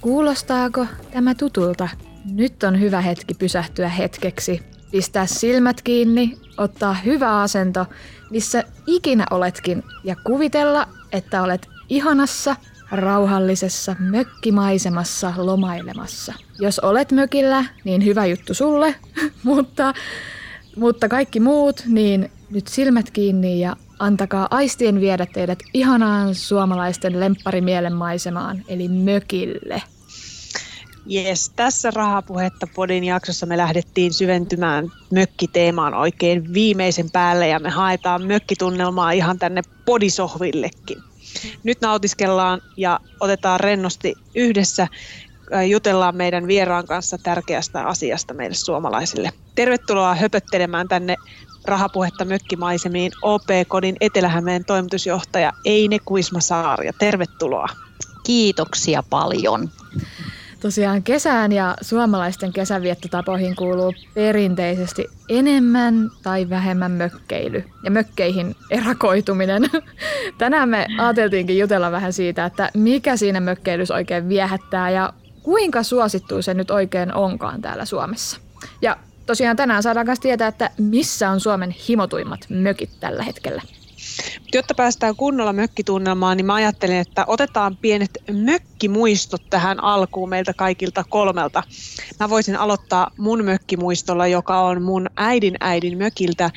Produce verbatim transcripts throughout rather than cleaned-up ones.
Kuulostaako tämä tutulta? Nyt on hyvä hetki pysähtyä hetkeksi, pistää silmät kiinni, ottaa hyvä asento, missä ikinä oletkin, ja kuvitella, että olet ihanassa, rauhallisessa mökkimaisemassa lomailemassa. Jos olet mökillä, niin hyvä juttu sulle, mutta, mutta kaikki muut, niin nyt silmät kiinni ja antakaa aistien viedä teidät ihanaan suomalaisten lempparimielen maisemaan, eli mökille. Jes, tässä Rahapuhetta podin jaksossa me lähdettiin syventymään mökkiteemaan oikein viimeisen päälle ja me haetaan mökkitunnelmaa ihan tänne podisohvillekin. Nyt nautiskellaan ja otetaan rennosti yhdessä, jutellaan meidän vieraan kanssa tärkeästä asiasta meille suomalaisille. Tervetuloa höpöttelemään tänne Rahapuhetta mökkimaisemiin O P-kodin Etelä-Hämeen toimitusjohtaja Eine Kuisma-Saari. Tervetuloa. Kiitoksia paljon. Tosiaan kesään ja suomalaisten kesänviettotapoihin kuuluu perinteisesti enemmän tai vähemmän mökkeily ja mökkeihin erakoituminen. Tänään me ajateltiinkin jutella vähän siitä, että mikä siinä mökkeilys oikein viehättää ja kuinka suosittua se nyt oikein onkaan täällä Suomessa. Ja tosiaan tänään saadaan myös tietää, että missä on Suomen himotuimmat mökit tällä hetkellä. Jotta päästään kunnolla mökkitunnelmaan, niin mä ajattelin, että otetaan pienet mökkimuistot tähän alkuun meiltä kaikilta kolmelta. Mä voisin aloittaa mun mökkimuistolla, joka on mun äidin äidin mökiltä.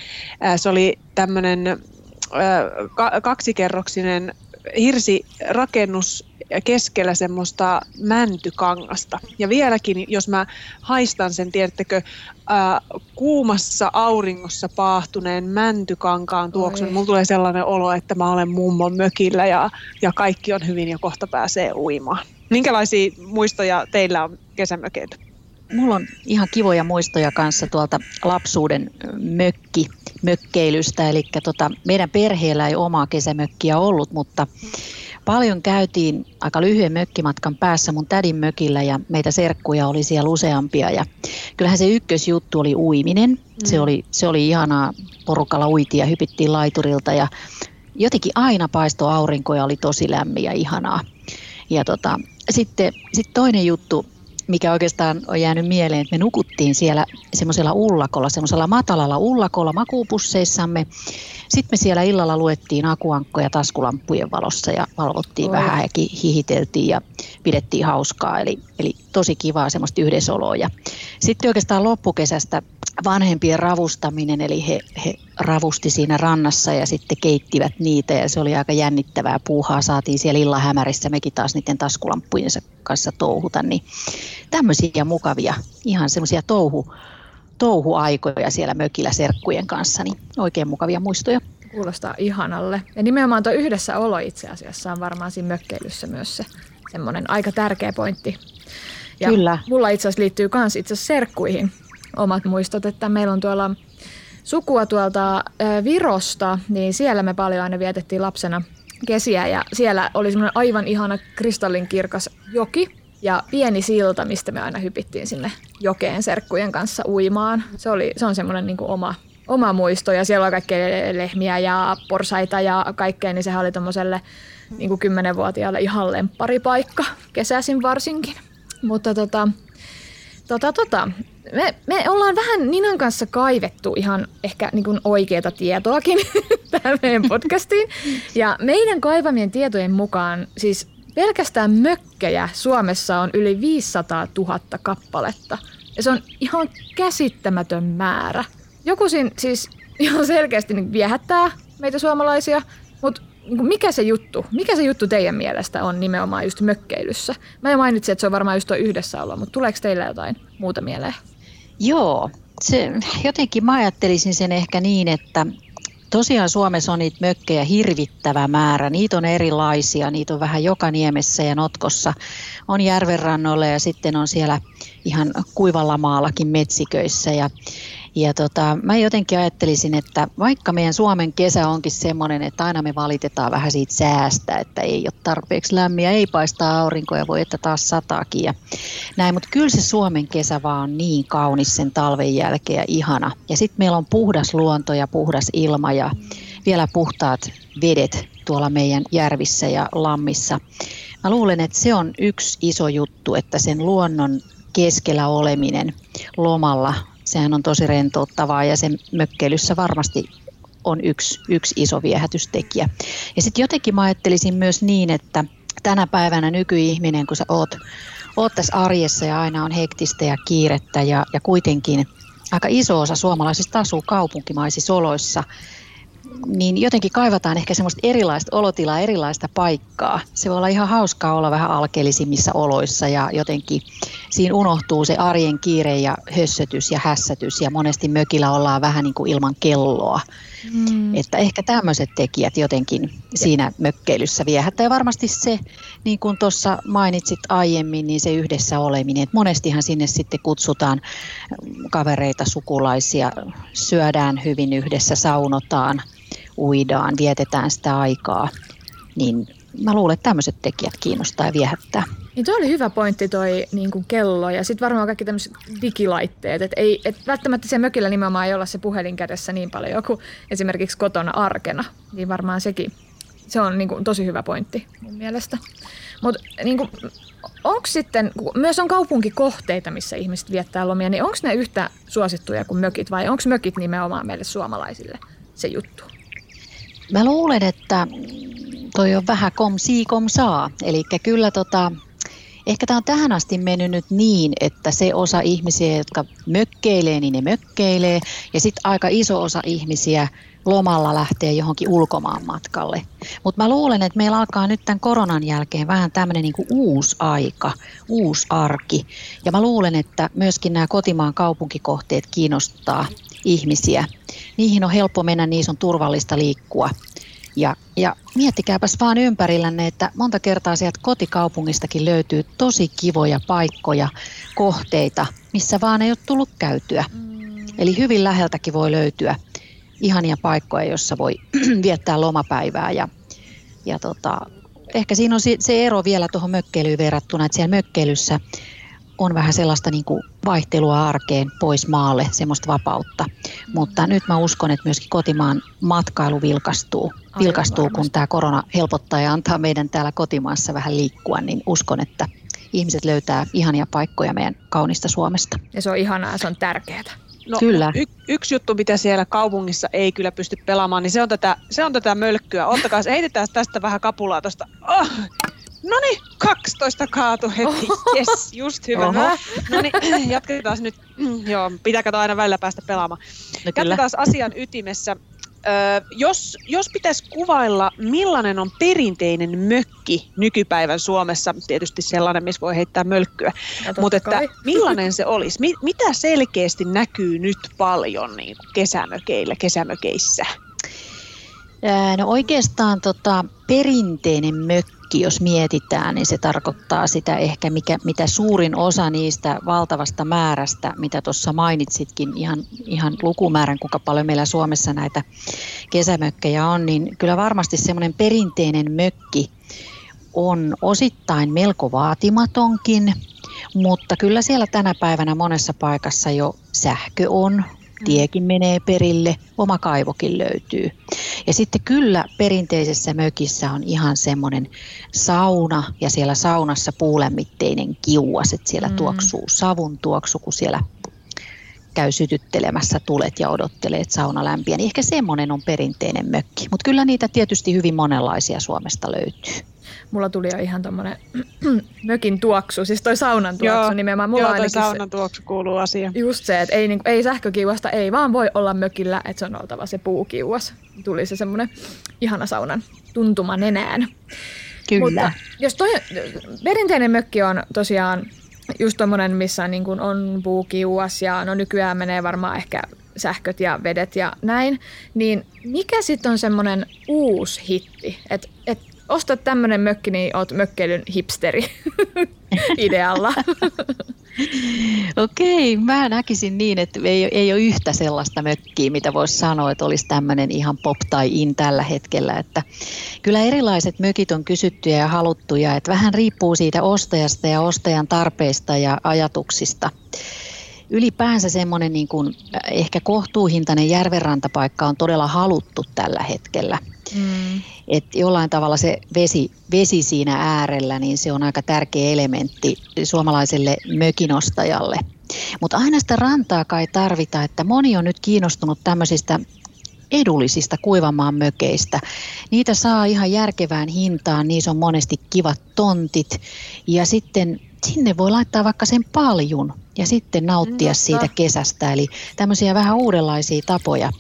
Se oli tämmöinen kaksikerroksinen hirsirakennus keskellä semmoista mäntykangasta. Ja vieläkin, jos mä haistan sen, tiedättekö, ää, kuumassa auringossa paahtuneen mäntykankaan tuoksun, mulla tulee sellainen olo, että mä olen mummon mökillä ja, ja kaikki on hyvin ja kohta pääsee uimaan. Minkälaisia muistoja teillä on kesämökeiltä? Mulla on ihan kivoja muistoja kanssa tuolta lapsuuden mökki, mökkeilystä. Eli tota, meidän perheellä ei omaa kesämökkiä ollut, mutta paljon käytiin aika lyhyen mökkimatkan päässä mun tädin mökillä ja meitä serkkuja oli siellä useampia. Ja kyllähän se ykkösjuttu oli uiminen. Mm. Se oli, se oli ihanaa. Porukalla uitiin ja hypittiin laiturilta ja jotenkin aina paistoi aurinko ja oli tosi lämmin ja ihanaa. Ja tota, sitten sit toinen juttu, mikä oikeastaan on jäänyt mieleen, että me nukuttiin siellä semmoisella ullakolla, semmoisella matalalla ullakolla makuupusseissamme. Sitten me siellä illalla luettiin akuankkoja taskulamppujen valossa ja valvottiin Oi. vähän ja hihiteltiin ja pidettiin hauskaa. Eli, eli tosi kivaa semmoista yhdessäoloa. Ja sitten oikeastaan loppukesästä vanhempien ravustaminen, eli he, he ravusti siinä rannassa ja sitten keittivät niitä ja se oli aika jännittävää puuhaa. Saatiin siellä illan hämärissä mekin taas niiden taskulamppujensa kanssa touhuta, niin tämmöisiä mukavia, ihan semmoisia touhu, touhuaikoja siellä mökillä serkkujen kanssa, niin oikein mukavia muistoja. Kuulostaa ihanalle. Ja nimenomaan tuo yhdessäolo itse asiassa on varmaan siinä mökkeilyssä myös se semmoinen aika tärkeä pointti. Ja kyllä. Mulla itse asiassa liittyy myös itse asiassa serkkuihin omat muistot, että meillä on tuolla sukua tuolta Virosta, niin siellä me paljon aina vietettiin lapsena kesiä ja siellä oli semmoinen aivan ihana kristallinkirkas joki. Ja pieni silta, mistä me aina hypittiin sinne jokeen serkkujen kanssa uimaan. Se, oli, se on semmoinen niin kuin oma, oma muisto. Ja siellä on kaikkea lehmiä ja porsaita ja kaikkea, niin sehän oli tommoselle niin kuin kymmenenvuotiaalle ihan lempparipaikka, kesäisin varsinkin. Mutta tota, tota, tota, me, me ollaan vähän Ninan kanssa kaivettu ihan ehkä niin kuin oikeata tietoakin tähän meidän podcastiin. Ja meidän kaivamien tietojen mukaan siis pelkästään mökkejä Suomessa on yli viisisataatuhatta kappaletta ja se on ihan käsittämätön määrä. Joku siinä siis ihan selkeästi viehättää meitä suomalaisia, mutta mikä se juttu, mikä se juttu teidän mielestä on nimenomaan just mökkeilyssä? Mä jo mainitsin, että se on varmaan just tuo yhdessäolo, mutta tuleeko teillä jotain muuta mieleen? Joo, se, jotenkin mä ajattelisin sen ehkä niin, että Tosiaan Suomessa on niitä mökkejä hirvittävä määrä. Niitä on erilaisia, niitä on vähän joka niemessä ja notkossa. On järvenrannoilla ja sitten on siellä ihan kuivalla maallakin metsiköissä. Ja, ja tota, mä jotenkin ajattelisin, että vaikka meidän Suomen kesä onkin semmoinen, että aina me valitetaan vähän siitä säästä, että ei ole tarpeeksi lämmin, ei paistaa aurinkoja, voi että taas sataakin ja näin. Mutta kyllä se Suomen kesä vaan on niin kaunis sen talven jälkeen ja ihana. Ja sitten meillä on puhdas luonto ja puhdas ilma ja vielä puhtaat vedet tuolla meidän järvissä ja lammissa. Mä luulen, että se on yksi iso juttu, että sen luonnon keskellä oleminen lomalla, sehän on tosi rentouttavaa ja sen mökkeilyssä varmasti on yksi, yksi iso viehätystekijä. Ja sitten jotenkin mä ajattelisin myös niin, että tänä päivänä nykyihminen, kun sä oot, oot tässä arjessa ja aina on hektistä ja kiirettä ja, ja kuitenkin aika iso osa suomalaisista asuu kaupunkimaisissa oloissa, niin jotenkin kaivataan ehkä semmoista erilaista olotilaa, erilaista paikkaa. Se voi olla ihan hauskaa olla vähän alkeellisimmissa oloissa ja jotenkin siinä unohtuu se arjen kiire ja hössötys ja hässätys ja monesti mökillä ollaan vähän niin kuin ilman kelloa. Mm. Että ehkä tämmöiset tekijät jotenkin siinä mökkeilyssä viehättää. Ja varmasti se, niin kuin tuossa mainitsit aiemmin, niin se yhdessä oleminen. Että monestihan sinne sitten kutsutaan kavereita, sukulaisia, syödään hyvin yhdessä, saunotaan, uidaan, vietetään sitä aikaa, niin mä luulen, että tämmöiset tekijät kiinnostaa ja viehättää. Niin tuo oli hyvä pointti toi niin kuin kello ja sitten varmaan kaikki tämmöiset digilaitteet, että ei et välttämättä se mökillä nimenomaan ei olla se puhelin kädessä niin paljon joku esimerkiksi kotona arkena, niin varmaan sekin, se on niin kuin tosi hyvä pointti mun mielestä. Mutta niin kuin, onko sitten, myös on kaupunkikohteita, missä ihmiset viettää lomia, niin onko ne yhtä suosittuja kuin mökit vai onko mökit nimenomaan meille suomalaisille se juttu? Mä luulen, että toi on vähän kom sii kom saa. Eli kyllä tota, ehkä tämä on tähän asti mennyt nyt niin, että se osa ihmisiä, jotka mökkeilee, niin ne mökkeilee. Ja sitten aika iso osa ihmisiä lomalla lähtee johonkin ulkomaan matkalle. Mutta mä luulen, että meillä alkaa nyt tämän koronan jälkeen vähän tämmöinen niinku uusi aika, uusi arki. Ja mä luulen, että myöskin nämä kotimaan kaupunkikohteet kiinnostaa ihmisiä. Niihin on helppo mennä, niissä on turvallista liikkua. Ja, ja miettikääpäs vaan ympärillänne, että monta kertaa sieltä kotikaupungistakin löytyy tosi kivoja paikkoja, kohteita, missä vaan ei ole tullut käytyä. Eli hyvin läheltäkin voi löytyä ihania paikkoja, jossa voi viettää lomapäivää. Ja, ja tota, ehkä siinä on se ero vielä tuohon mökkeilyyn verrattuna, että siellä mökkeilyssä on vähän sellaista niin kuin vaihtelua arkeen pois maalle, semmoista vapautta. Mutta nyt mä uskon, että myöskin kotimaan matkailu vilkastuu. Vilkastuu, kun tämä korona helpottaa ja antaa meidän täällä kotimaassa vähän liikkua, niin uskon, että ihmiset löytää ihania paikkoja meidän kaunista Suomesta. Ja se on ihanaa, se on tärkeää. No, kyllä. Y- yksi juttu, mitä siellä kaupungissa ei kyllä pysty pelaamaan, niin se on tätä, se on tätä mölkkyä. Ottakaa, heitetään tästä vähän kapulaa tuosta. Oh! No niin, kaksitoista kaatu heti. Jes, just hyvä. No niin, jatketaan nyt. Joo, pitää katsoa aina välillä päästä pelaamaan. No, jatketaan asian ytimessä. Ö, jos, jos pitäisi kuvailla, millainen on perinteinen mökki nykypäivän Suomessa, tietysti sellainen, missä voi heittää mölkkyä, mutta että millainen se olisi? Mi- mitä selkeästi näkyy nyt paljon niin kesämökeillä, kesämökeissä? No oikeastaan tota, perinteinen mökki, jos mietitään, niin se tarkoittaa sitä ehkä, mikä, mitä suurin osa niistä valtavasta määrästä, mitä tuossa mainitsitkin, ihan, ihan lukumäärän, kuinka paljon meillä Suomessa näitä kesämökkejä on, niin kyllä varmasti semmoinen perinteinen mökki on osittain melko vaatimatonkin, mutta kyllä siellä tänä päivänä monessa paikassa jo sähkö on. Tiekin menee perille, oma kaivokin löytyy. Ja sitten kyllä perinteisessä mökissä on ihan semmoinen sauna ja siellä saunassa puulämmitteinen kiuas, että siellä mm. tuoksuu savun tuoksu, kun siellä käy sytyttelemässä tulet ja odottelee, että sauna lämpiä. Niin ehkä semmoinen on perinteinen mökki, mutta kyllä niitä tietysti hyvin monenlaisia Suomesta löytyy. Mulla tuli jo ihan tommonen mökin tuoksu, siis toi saunan tuoksu joo, nimenomaan. Mulla joo, toi saunan tuoksu kuuluu asia. Just se, että ei, niin, ei sähkökiuasta, ei vaan voi olla mökillä, että se on oltava se puukiuas. Tuli se semmoinen ihana saunan tuntuma nenään. Kyllä. Mutta jos toi perinteinen mökki on tosiaan just tommonen, missä niin kun on puukiuas ja no nykyään menee varmaan ehkä sähköt ja vedet ja näin, niin mikä sitten on semmoinen uusi hitti? Että et ostat tämmöinen mökki, niin oot mökkeilyn hipsteri idealla. Okei, mä näkisin niin, että ei, ei ole yhtä sellaista mökkiä, mitä voisi sanoa, että olisi tämmöinen ihan pop tai in tällä hetkellä. Että kyllä erilaiset mökit on kysyttyjä ja haluttuja, että vähän riippuu siitä ostajasta ja ostajan tarpeista ja ajatuksista. Ylipäänsä semmoinen niin kuin ehkä kohtuuhintainen järvenrantapaikka on todella haluttu tällä hetkellä. Mm. Et jollain tavalla se vesi, vesi siinä äärellä, niin se on aika tärkeä elementti suomalaiselle mökinostajalle. Mutta aina sitä rantaa kai tarvitaan, että moni on nyt kiinnostunut tämmöisistä edullisista kuivamaan mökeistä. Niitä saa ihan järkevään hintaan, niissä on monesti kivat tontit ja sitten sinne voi laittaa vaikka sen paljun ja sitten nauttia siitä kesästä. Eli tämmöisiä vähän uudenlaisia tapoja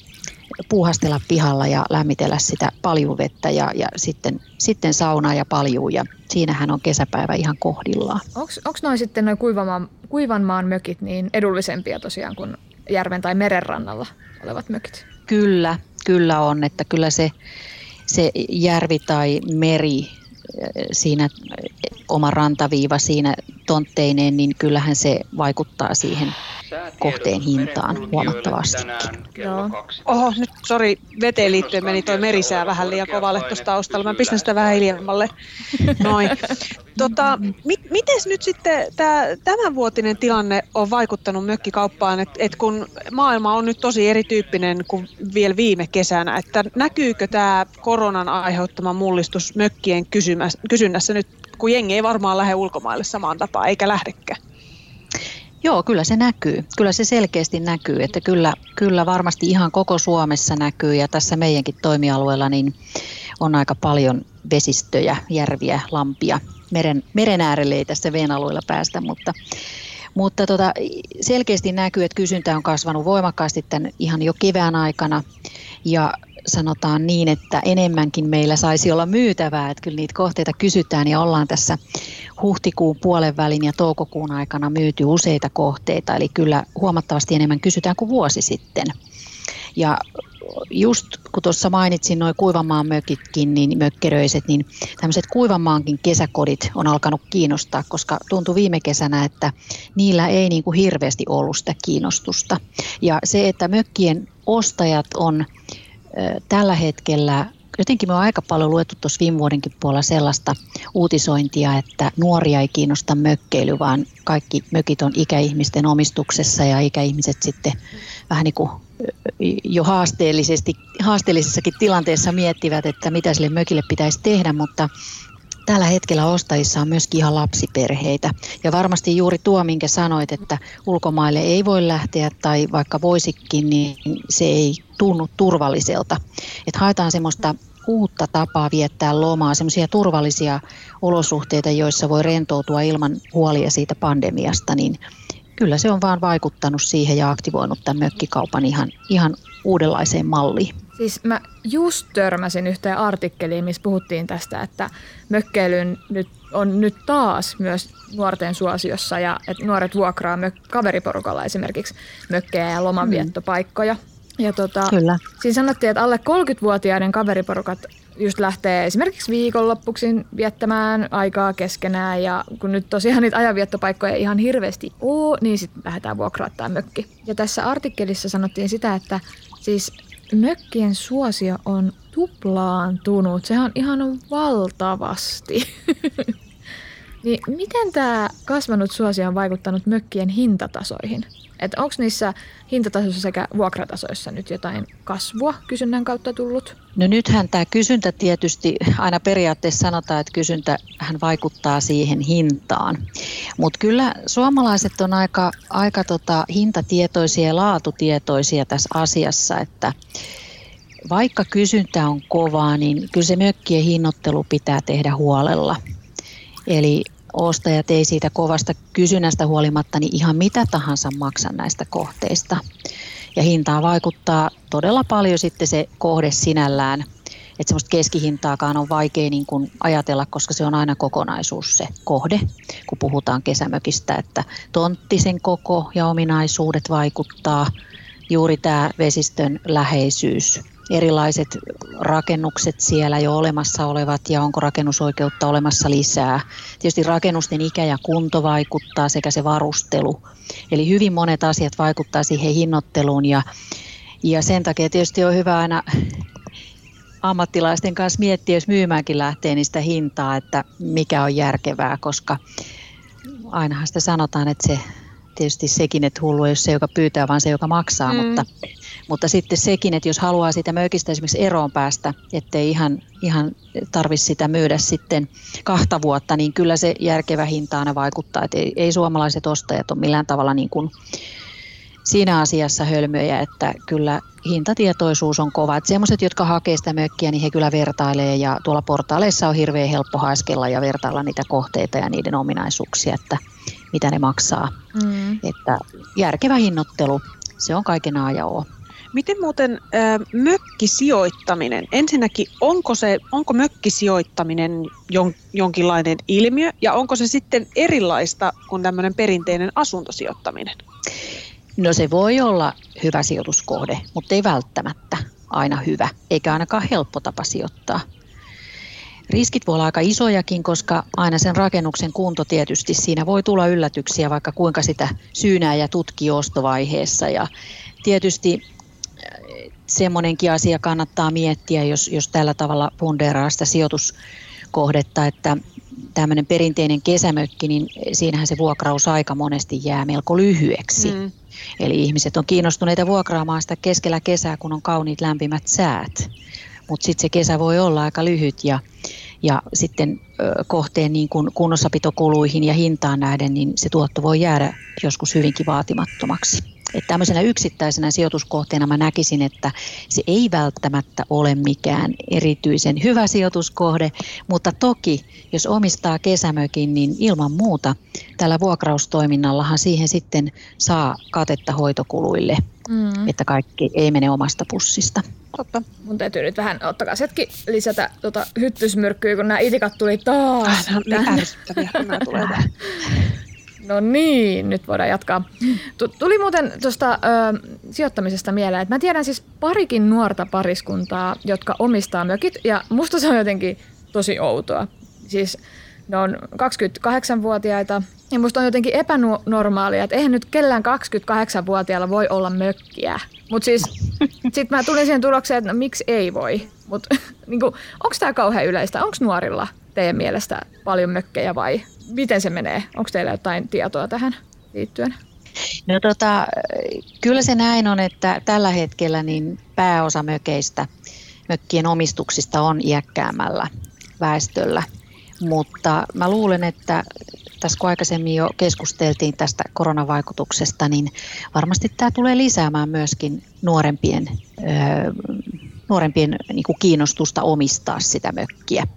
puuhastella pihalla ja lämmitellä sitä paljuvettä ja, ja sitten, sitten saunaa ja paljuu. Ja siinähän on kesäpäivä ihan kohdillaan. Onko noin sitten noin kuivamaan, kuivanmaan mökit niin edullisempia tosiaan kuin järven tai meren rannalla olevat mökit? Kyllä, kyllä on. Että kyllä se, se järvi tai meri, siinä oma rantaviiva siinä tontteineen, niin kyllähän se vaikuttaa siihen kohteen hintaan huomattavastikin. Oho, nyt sori, veteen liittyen meni toi merisää vähän liian kovalle tuosta taustalla. Mä pistän sitä vähän hiljemmalle. Noin. Tota, mit, mites nyt sitten tämä tämänvuotinen tilanne on vaikuttanut mökkikauppaan, että et kun maailma on nyt tosi erityyppinen kuin vielä viime kesänä, että näkyykö tämä koronan aiheuttama mullistus mökkien kysymä, kysynnässä nyt, kun jengi ei varmaan lähde ulkomaille samaan tapaan, eikä lähdekään? Joo, kyllä se näkyy. Kyllä se selkeästi näkyy, että kyllä, kyllä varmasti ihan koko Suomessa näkyy ja tässä meidänkin toimialueella niin on aika paljon vesistöjä, järviä, lampia. Meren, meren äärelle ei tässä veen alueella päästä, mutta, mutta tota, selkeästi näkyy, että kysyntä on kasvanut voimakkaasti tämän ihan jo kevään aikana ja sanotaan niin, että enemmänkin meillä saisi olla myytävää, että kyllä niitä kohteita kysytään ja ollaan tässä huhtikuun puolen välin ja toukokuun aikana myyty useita kohteita, eli kyllä huomattavasti enemmän kysytään kuin vuosi sitten. Ja just kun tuossa mainitsin nuo kuivamaan mökitkin, niin mökkeröiset, niin tämmöiset kuivamaankin kesäkodit on alkanut kiinnostaa, koska tuntui viime kesänä, että niillä ei niin kuin hirveästi ollut sitä kiinnostusta. Ja se, että mökkien ostajat on tällä hetkellä, jotenkin me on aika paljon luettu tuossa viime vuodenkin puolella sellaista uutisointia, että nuoria ei kiinnosta mökkeily, vaan kaikki mökit on ikäihmisten omistuksessa ja ikäihmiset sitten vähän niin kuin jo haasteellisesti, haasteellisessakin tilanteessa miettivät, että mitä sille mökille pitäisi tehdä, mutta tällä hetkellä ostajissa on myöskin ihan lapsiperheitä. Ja varmasti juuri tuo, minkä sanoit, että ulkomaille ei voi lähteä tai vaikka voisikin, niin se ei tunnu turvalliselta. Että haetaan semmoista uutta tapaa viettää lomaa, semmoisia turvallisia olosuhteita, joissa voi rentoutua ilman huolia siitä pandemiasta, niin kyllä se on vaan vaikuttanut siihen ja aktivoinut tämän mökkikaupan ihan, ihan uudenlaiseen malliin. Siis mä just törmäsin yhteen artikkeliin, missä puhuttiin tästä, että mökkeilyn nyt on nyt taas myös nuorten suosiossa ja että nuoret vuokraa mök- kaveriporukalla esimerkiksi mökkejä ja lomanviettopaikkoja. Ja tota, siinä sanottiin, että alle kolmekymmentävuotiaiden kaveriporukat just lähtee esimerkiksi viikonloppuksi viettämään aikaa keskenään ja kun nyt tosiaan niitä ajanviettopaikkoja ei ihan hirveästi ole, niin sitten lähdetään vuokraamaan tämä mökki. Ja tässä artikkelissa sanottiin sitä, että siis mökkien suosio on tuplaantunut. Sehän on ihan valtavasti. Niin miten tämä kasvanut suosio on vaikuttanut mökkien hintatasoihin? Että onko niissä hintatasoissa sekä vuokratasoissa nyt jotain kasvua kysynnän kautta tullut? No nythän tämä kysyntä tietysti, aina periaatteessa sanotaan, että kysyntähän vaikuttaa siihen hintaan. Mutta kyllä suomalaiset on aika, aika tota hintatietoisia ja laatutietoisia tässä asiassa, että vaikka kysyntä on kovaa, niin kyllä se mökkien hinnoittelu pitää tehdä huolella. Eli ostajat ei siitä kovasta kysynnästä huolimatta niin ihan mitä tahansa maksa näistä kohteista. Ja hintaan vaikuttaa todella paljon sitten se kohde sinällään. Että semmoista keskihintaakaan on vaikea niin kuin ajatella, koska se on aina kokonaisuus se kohde, kun puhutaan kesämökistä, että tontti sen koko ja ominaisuudet vaikuttaa. juuri tämä vesistön läheisyys. Erilaiset rakennukset siellä jo olemassa olevat ja onko rakennusoikeutta olemassa lisää. Tietysti rakennusten ikä ja kunto vaikuttaa sekä se varustelu. Eli hyvin monet asiat vaikuttaa siihen hinnoitteluun ja, ja sen takia tietysti on hyvä aina ammattilaisten kanssa miettiä, jos myymäänkin lähtee niistä hintaa, että mikä on järkevää, koska ainahan sitä sanotaan, että se tietysti sekin, että hullu ei ole se, joka pyytää, vaan se, joka maksaa, mm. mutta, mutta sitten sekin, että jos haluaa sitä mökistä esimerkiksi eroon päästä, ettei ihan, ihan tarvitse sitä myydä sitten kahta vuotta, niin kyllä se järkevä hinta aina vaikuttaa, että ei, ei suomalaiset ostajat ole millään tavalla niin kuin siinä asiassa hölmöjä, että kyllä hintatietoisuus on kova. Että sellaiset, jotka hakee sitä mökkiä, niin he kyllä vertailee ja tuolla portaaleissa on hirveän helppo haiskella ja vertailla niitä kohteita ja niiden ominaisuuksia, että mitä ne maksaa. Mm. Että järkevä hinnoittelu, se on kaiken A ja O. Miten muuten äh, mökkisijoittaminen? Ensinnäkin, onko, se, onko mökkisijoittaminen jon, jonkinlainen ilmiö ja onko se sitten erilaista kuin tämmöinen perinteinen asuntosijoittaminen? No se voi olla hyvä sijoituskohde, mutta ei välttämättä aina hyvä, eikä ainakaan helppo tapa sijoittaa. Riskit voi olla aika isojakin, koska aina sen rakennuksen kunto tietysti siinä voi tulla yllätyksiä, vaikka kuinka sitä syynää ja tutkii ostovaiheessa. Ja tietysti semmoinenkin asia kannattaa miettiä, jos, jos tällä tavalla pundeeraa sitä sijoituskohdetta, että tämmöinen perinteinen kesämökki, niin siinähän se vuokrausaika monesti jää melko lyhyeksi. Mm. Eli ihmiset on kiinnostuneita vuokraamaan sitä keskellä kesää, kun on kauniit lämpimät säät. Mutta sitten se kesä voi olla aika lyhyt ja, ja sitten ö, kohteen niin kun kunnossapitokuluihin ja hintaan nähden, niin se tuotto voi jäädä joskus hyvinkin vaatimattomaksi. Että tämmöisenä yksittäisenä sijoituskohteena mä näkisin, että se ei välttämättä ole mikään erityisen hyvä sijoituskohde, mutta toki jos omistaa kesämökin, niin ilman muuta tällä vuokraustoiminnallahan siihen sitten saa katetta hoitokuluille, mm. että kaikki ei mene omasta pussista. Totta. Mun täytyy nyt vähän, ottakaa setkin lisätä tuota hyttysmyrkkyä, kun nämä itikat tuli taas. Ah, nämä on tulee tähän. No niin, nyt voidaan jatkaa. Tuli muuten tuosta ö, sijoittamisesta mieleen, että mä tiedän siis parikin nuorta pariskuntaa, jotka omistaa mökit, ja musta se on jotenkin tosi outoa. Siis ne on kaksikymmentäkahdeksanvuotiaita, ja musta on jotenkin epänormaalia, että eihän nyt kellään kaksikymmentäkahdeksanvuotiaalla voi olla mökkiä. Mutta siis sit mä tulin siihen tulokseen, että no, miksi ei voi. Mutta niinku, onko tämä kauhean yleistä? Onko nuorilla teidän mielestä paljon mökkejä vai miten se menee? Onko teillä jotain tietoa tähän liittyen? No tota, kyllä se näin on, että tällä hetkellä niin pääosa mökeistä, mökkien omistuksista on iäkkäämmällä väestöllä. Mutta mä luulen, että tässä kun aikaisemmin jo keskusteltiin tästä koronavaikutuksesta, niin varmasti tämä tulee lisäämään myöskin nuorempien, öö, nuorempien niin kuin kiinnostusta omistaa sitä mökkiä.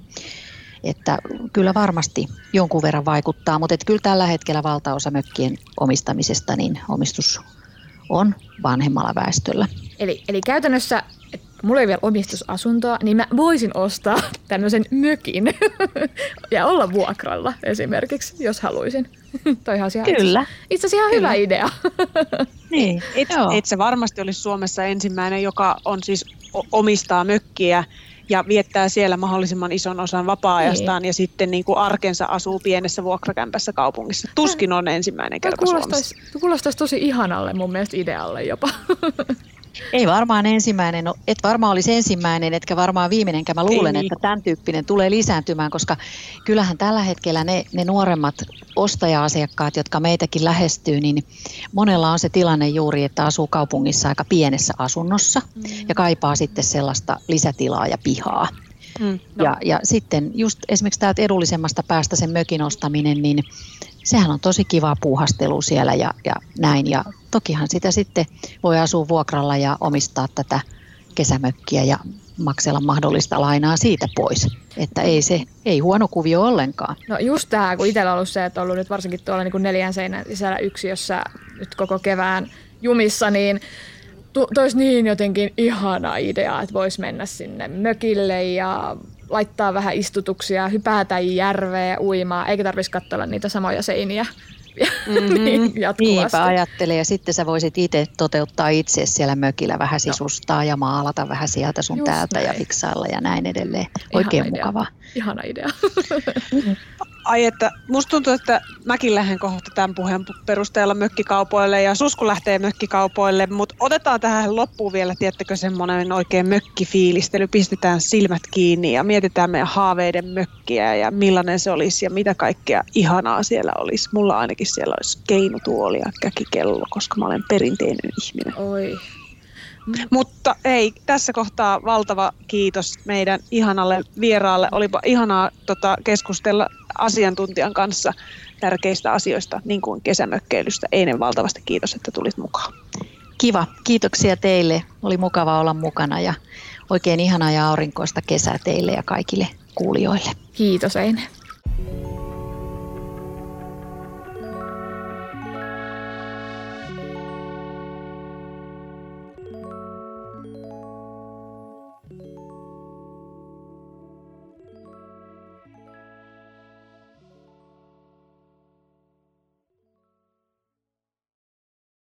Että kyllä varmasti jonkun verran vaikuttaa, mutta et kyllä tällä hetkellä valtaosa mökkien omistamisesta niin omistus on vanhemmalla väestöllä. Eli, eli käytännössä, että mulla ei vielä omistusasuntoa, niin mä voisin ostaa tämmöisen mökin ja olla vuokralla esimerkiksi, jos haluaisin. Toihan siellä kyllä. Itse asiassa ihan hyvä idea. Niin, et, et se varmasti olisi Suomessa ensimmäinen, joka on siis omistaa mökkiä ja viettää siellä mahdollisimman ison osan vapaa-ajastaan niin. Ja sitten niin kuin arkensa asuu pienessä vuokrakämpässä kaupungissa. Tuskin on ensimmäinen kerta Suomessa. Kuulostaisi tosi ihanalle mun mielestä idealle jopa. Ei varmaan ensimmäinen, et varmaan olisi ensimmäinen, etkä varmaan viimeinenkään. Mä luulen, ei. Että tämän tyyppinen tulee lisääntymään, koska kyllähän tällä hetkellä ne, ne nuoremmat ostaja-asiakkaat, jotka meitäkin lähestyy, niin monella on se tilanne juuri, että asuu kaupungissa aika pienessä asunnossa mm. ja kaipaa sitten sellaista lisätilaa ja pihaa. Mm, no. ja, ja sitten just esimerkiksi täältä edullisemmasta päästä sen mökin ostaminen, niin sehän on tosi kivaa puuhastelua siellä ja, ja näin. Ja tokihan sitä sitten voi asua vuokralla ja omistaa tätä kesämökkiä ja maksella mahdollista lainaa siitä pois. Että ei se, ei huono kuvio ollenkaan. No just tämä, kun itsellä on ollut se, että on ollut nyt varsinkin tuolla niin kuin neljän seinän sisällä yksiössä nyt koko kevään jumissa, niin toisi niin jotenkin ihana idea, että voisi mennä sinne mökille ja laittaa vähän istutuksia, hypätä järveä, uimaa, eikä tarvitsisi katsella niitä samoja seiniä tyyppiä mm-hmm. jatkuvasti. Niinpä ajattelee, ja sitten sä voisit itse toteuttaa itse siellä mökillä vähän sisustaa no. ja maalata vähän sieltä sun just täältä näin. Ja fiksailla ja näin edelleen. Oikein ihana mukavaa. Idea. Ihana idea. Ai että, musta tuntuu, että mäkin lähden kohta tämän puheen perusteella mökkikaupoille ja Susku lähtee mökkikaupoille, mutta otetaan tähän loppuun vielä, tiedättekö, semmoinen oikein mökkifiilistely. Pistetään silmät kiinni ja mietitään meidän haaveiden mökkiä ja millainen se olisi ja mitä kaikkea ihanaa siellä olisi. Mulla ainakin siellä olisi keinutuoli ja käkikello, koska mä olen perinteinen ihminen. Oi. Mutta hei, tässä kohtaa valtava kiitos meidän ihanalle vieraalle. Olipa ihanaa tota, keskustella asiantuntijan kanssa tärkeistä asioista, niin kuin kesämökkeilystä. Einen, valtavasti kiitos, että tulit mukaan. Kiva. Kiitoksia teille. Oli mukava olla mukana ja oikein ihanaa ja aurinkoista kesää teille ja kaikille kuulijoille. Kiitos, Einen.